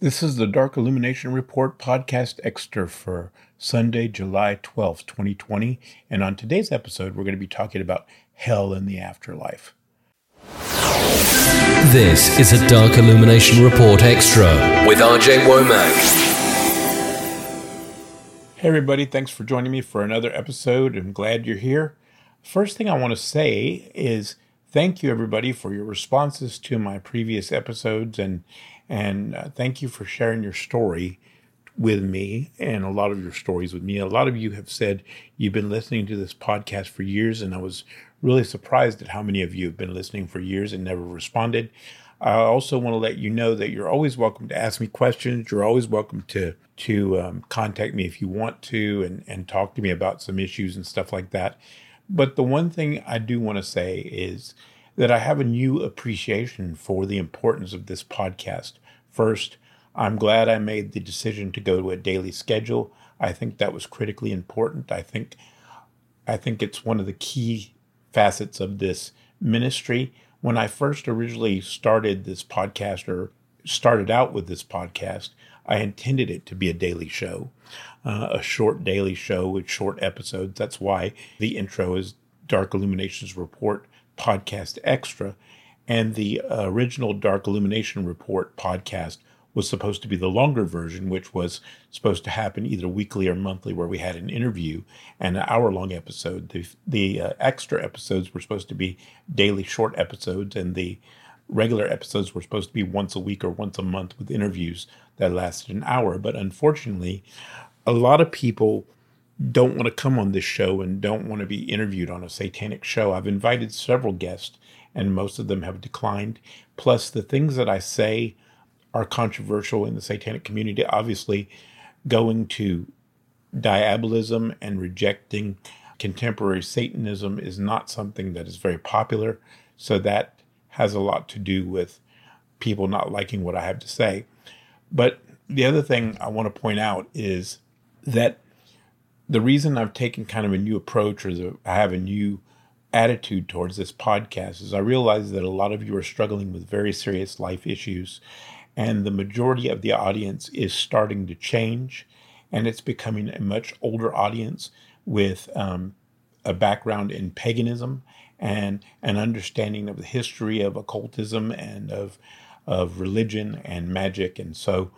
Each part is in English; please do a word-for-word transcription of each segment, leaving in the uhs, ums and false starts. This is the Dark Illumination Report podcast extra for Sunday, July twelfth, twenty twenty. And on today's episode, we're going to be talking about hell and the afterlife. This is a Dark Illumination Report extra with R J Womack. Hey everybody, thanks for joining me for another episode. I'm glad you're here. First thing I want to say is thank you everybody for your responses to my previous episodes, and and uh, thank you for sharing your story with me and a lot of your stories with me. A lot of you have said you've been listening to this podcast for years, and I was really surprised at how many of you have been listening for years and never responded. I also want to let you know that you're always welcome to ask me questions. You're always welcome to to um, contact me if you want to and, and talk to me about some issues and stuff like that. But the one thing I do want to say is that I have a new appreciation for the importance of this podcast. First, I'm glad I made the decision to go to a daily schedule. I think that was critically important. I think, I think it's one of the key facets of this ministry. When I first originally started this podcast or started out with this podcast, I intended it to be a daily show, uh, a short daily show with short episodes. That's why the intro is Dark Illuminations Report Podcast Extra, and the uh, original Dark Illumination Report podcast was supposed to be the longer version, which was supposed to happen either weekly or monthly, where we had an interview and an hour-long episode. The, the uh, extra episodes were supposed to be daily short episodes, and the regular episodes were supposed to be once a week or once a month with interviews that lasted an hour. But unfortunately, a lot of people don't want to come on this show and don't want to be interviewed on a satanic show. I've invited several guests, and most of them have declined. Plus, the things that I say are controversial in the satanic community. Obviously, going to diabolism and rejecting contemporary Satanism is not something that is very popular. So that has a lot to do with people not liking what I have to say. But the other thing I want to point out is that the reason I've taken kind of a new approach, or the, I have a new attitude towards this podcast, is I realize that a lot of you are struggling with very serious life issues. And the majority of the audience is starting to change, and it's becoming a much older audience with um, a background in paganism and an understanding of the history of occultism and of of religion and magic. And so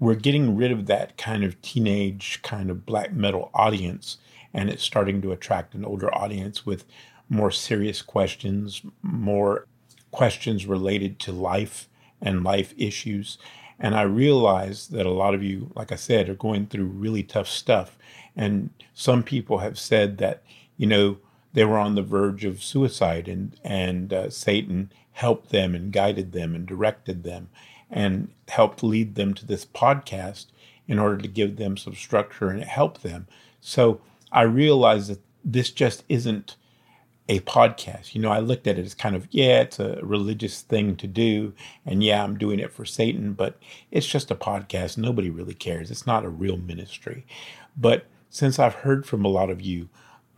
we're getting rid of that kind of teenage kind of black metal audience, and it's starting to attract an older audience with more serious questions, more questions related to life and life issues. And I realize that a lot of you, like I said, are going through really tough stuff. And some people have said that, you know, they were on the verge of suicide, and, and uh, Satan helped them and guided them and directed them and helped lead them to this podcast in order to give them some structure and help them. So I realize that this just isn't a podcast. You know, I looked at it as kind of, yeah, it's a religious thing to do, and yeah, I'm doing it for Satan, but it's just a podcast. Nobody really cares. It's not a real ministry. But since I've heard from a lot of you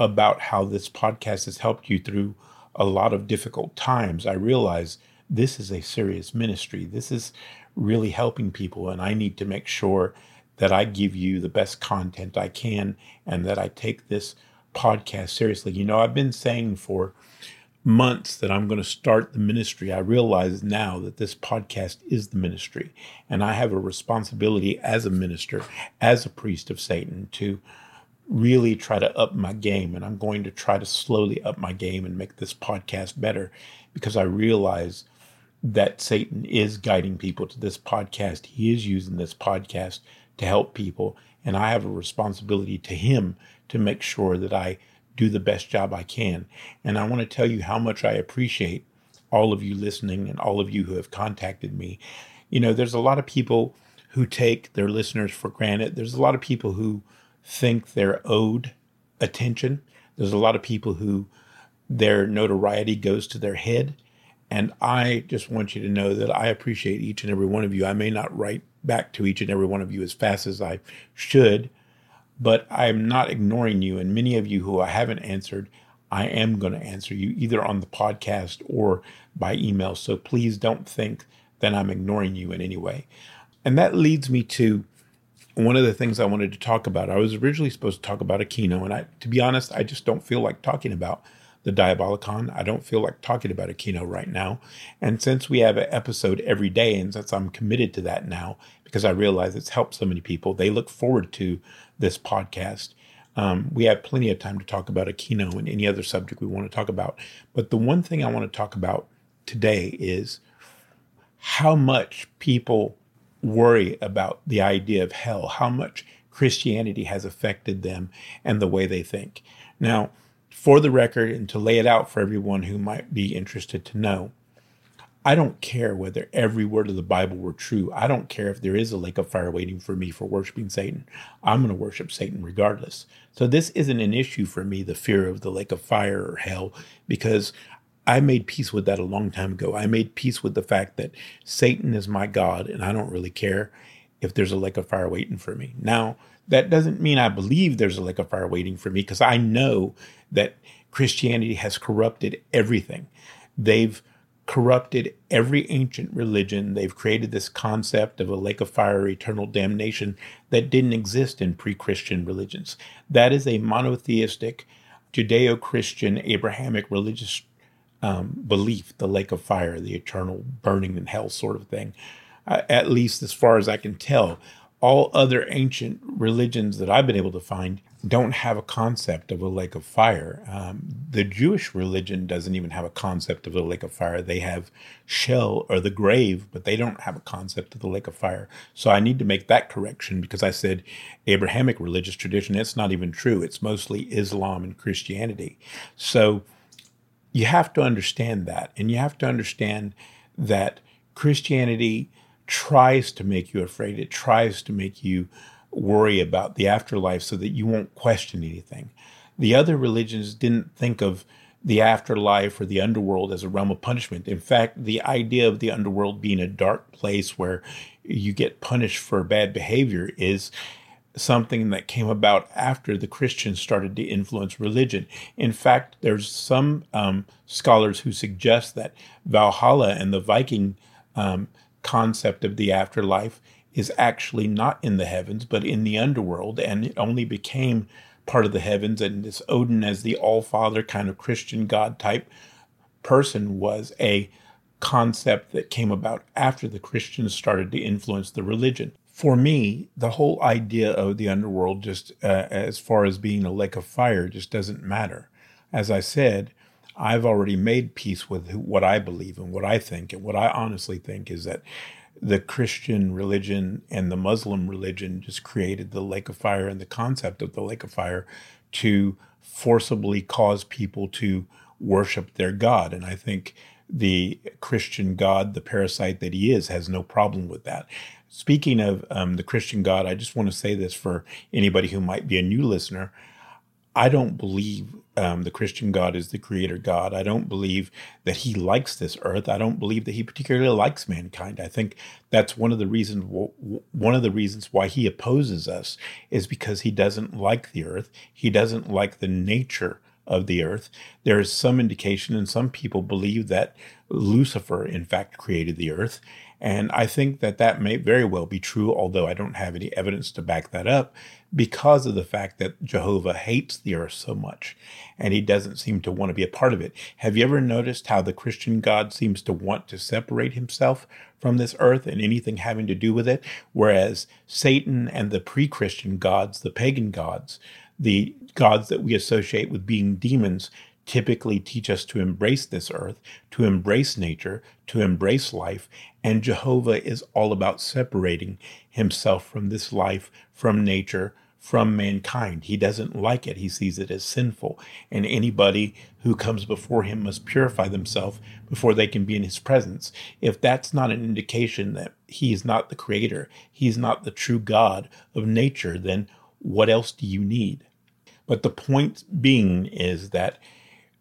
about how this podcast has helped you through a lot of difficult times, I realize this is a serious ministry. This is really helping people, and I need to make sure that I give you the best content I can and that I take this podcast seriously. You know, I've been saying for months that I'm going to start the ministry. I realize now that this podcast is the ministry, and I have a responsibility as a minister, as a priest of Satan, to really try to up my game. And I'm going to try to slowly up my game and make this podcast better, because I realize that Satan is guiding people to this podcast. He is using this podcast to help people, and I have a responsibility to him to make sure that I do the best job I can. And I want to tell you how much I appreciate all of you listening and all of you who have contacted me. You know, there's a lot of people who take their listeners for granted. There's a lot of people who think they're owed attention. There's a lot of people who their notoriety goes to their head. And I just want you to know that I appreciate each and every one of you. I may not write back to each and every one of you as fast as I should, but I'm not ignoring you. And many of you who I haven't answered, I am going to answer you either on the podcast or by email. So please don't think that I'm ignoring you in any way. And that leads me to one of the things I wanted to talk about. I was originally supposed to talk about Aquino, and I, to be honest, I just don't feel like talking about the Diabolicon. I don't feel like talking about Aquino right now. And since we have an episode every day, and since I'm committed to that now, because I realize it's helped so many people, they look forward to this podcast. Um, we have plenty of time to talk about Aquino and any other subject we want to talk about. But the one thing I want to talk about today is how much people worry about the idea of hell, how much Christianity has affected them and the way they think. Now, for the record, and to lay it out for everyone who might be interested to know, I don't care whether every word of the Bible were true. I don't care if there is a lake of fire waiting for me for worshiping Satan. I'm going to worship Satan regardless. So this isn't an issue for me, the fear of the lake of fire or hell, because I made peace with that a long time ago. I made peace with the fact that Satan is my God, and I don't really care if there's a lake of fire waiting for me. Now, that doesn't mean I believe there's a lake of fire waiting for me, because I know that Christianity has corrupted everything. They've corrupted every ancient religion. They've created this concept of a lake of fire, eternal damnation that didn't exist in pre-Christian religions. That is a monotheistic, Judeo-Christian, Abrahamic religious Um, belief, the lake of fire, the eternal burning in hell sort of thing, uh, at least as far as I can tell. All other ancient religions that I've been able to find don't have a concept of a lake of fire. Um, the Jewish religion doesn't even have a concept of a lake of fire. They have Sheol or the grave, but they don't have a concept of the lake of fire. So I need to make that correction, because I said Abrahamic religious tradition. It's not even true. It's mostly Islam and Christianity. So you have to understand that, and you have to understand that Christianity tries to make you afraid. It tries to make you worry about the afterlife so that you won't question anything. The other religions didn't think of the afterlife or the underworld as a realm of punishment. In fact, the idea of the underworld being a dark place where you get punished for bad behavior is something that came about after the Christians started to influence religion. In fact, there's some um, scholars who suggest that Valhalla and the Viking um, concept of the afterlife is actually not in the heavens, but in the underworld, and it only became part of the heavens. And this Odin, as the all-father kind of Christian god type person, was a concept that came about after the Christians started to influence the religion. For me, the whole idea of the underworld, just uh, as far as being a lake of fire, just doesn't matter. As I said, I've already made peace with what I believe and what I think. And what I honestly think is that the Christian religion and the Muslim religion just created the lake of fire and the concept of the lake of fire to forcibly cause people to worship their God. And I think the Christian God, the parasite that he is, has no problem with that. Speaking of um, the Christian God, I just want to say this for anybody who might be a new listener. I don't believe um, the Christian God is the creator God. I don't believe that he likes this earth. I don't believe that he particularly likes mankind. I think that's one of the reasons one of the reasons why he opposes us is because he doesn't like the earth. He doesn't like the nature of the earth. There is some indication, and some people believe, that Lucifer, in fact, created the earth. And I think that that may very well be true, although I don't have any evidence to back that up, because of the fact that Jehovah hates the earth so much, and he doesn't seem to want to be a part of it. Have you ever noticed how the Christian God seems to want to separate himself from this earth and anything having to do with it, whereas Satan and the pre-Christian gods, the pagan gods, the gods that we associate with being demons, typically teach us to embrace this earth, to embrace nature, to embrace life. And Jehovah is all about separating himself from this life, from nature, from mankind. He doesn't like it. He sees it as sinful. And anybody who comes before him must purify themselves before they can be in his presence. If that's not an indication that he is not the creator, he's not the true God of nature, then what else do you need? But the point being is that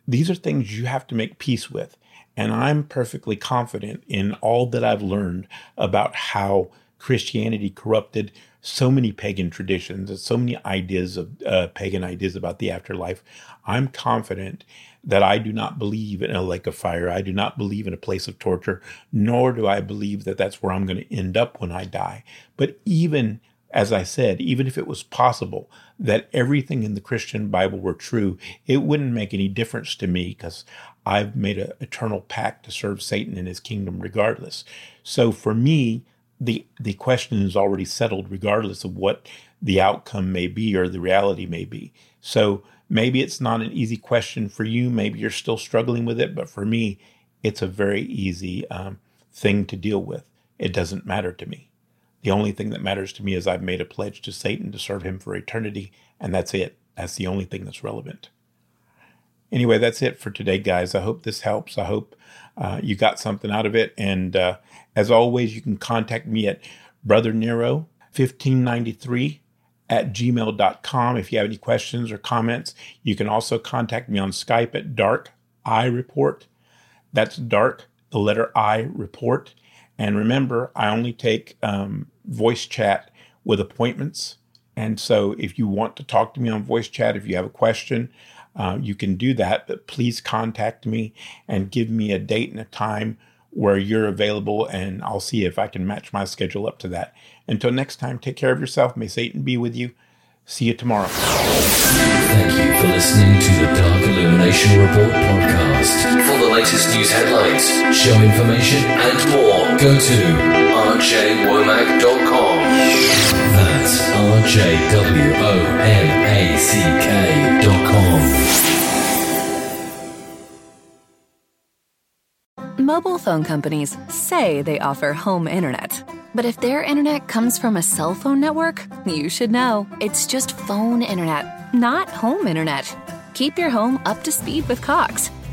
these are things you have to make peace with. And I'm perfectly confident in all that I've learned about how Christianity corrupted so many pagan traditions and so many ideas of uh, pagan ideas about the afterlife. I'm confident that I do not believe in a lake of fire. I do not believe in a place of torture, nor do I believe that that's where I'm going to end up when I die. But even, as I said, even if it was possible that everything in the Christian Bible were true, it wouldn't make any difference to me because I've made an eternal pact to serve Satan and his kingdom regardless. So for me, the the question is already settled regardless of what the outcome may be or the reality may be. So maybe it's not an easy question for you. Maybe you're still struggling with it. But for me, it's a very easy um, thing to deal with. It doesn't matter to me. The only thing that matters to me is I've made a pledge to Satan to serve him for eternity, and that's it. That's the only thing that's relevant. Anyway, that's it for today, guys. I hope this helps. I hope uh, you got something out of it. And uh, as always, you can contact me at brother nero fifteen ninety-three at gmail dot com if you have any questions or comments. You can also contact me on Skype at Dark I Report. That's Dark, the letter I, Report. And remember, I only take um, voice chat with appointments. And so if you want to talk to me on voice chat, if you have a question, Uh, you can do that, but please contact me and give me a date and a time where you're available, and I'll see if I can match my schedule up to that. Until next time, take care of yourself. May Satan be with you. See you tomorrow. Thank you for listening to the Dark Illumination Report podcast. For the latest news headlines, show information, and more, go to r j womack dot com. That's r j womack dot com. Mobile phone companies say they offer home internet. But if their internet comes from a cell phone network, you should know. It's just phone internet, not home internet. Keep your home up to speed with Cox.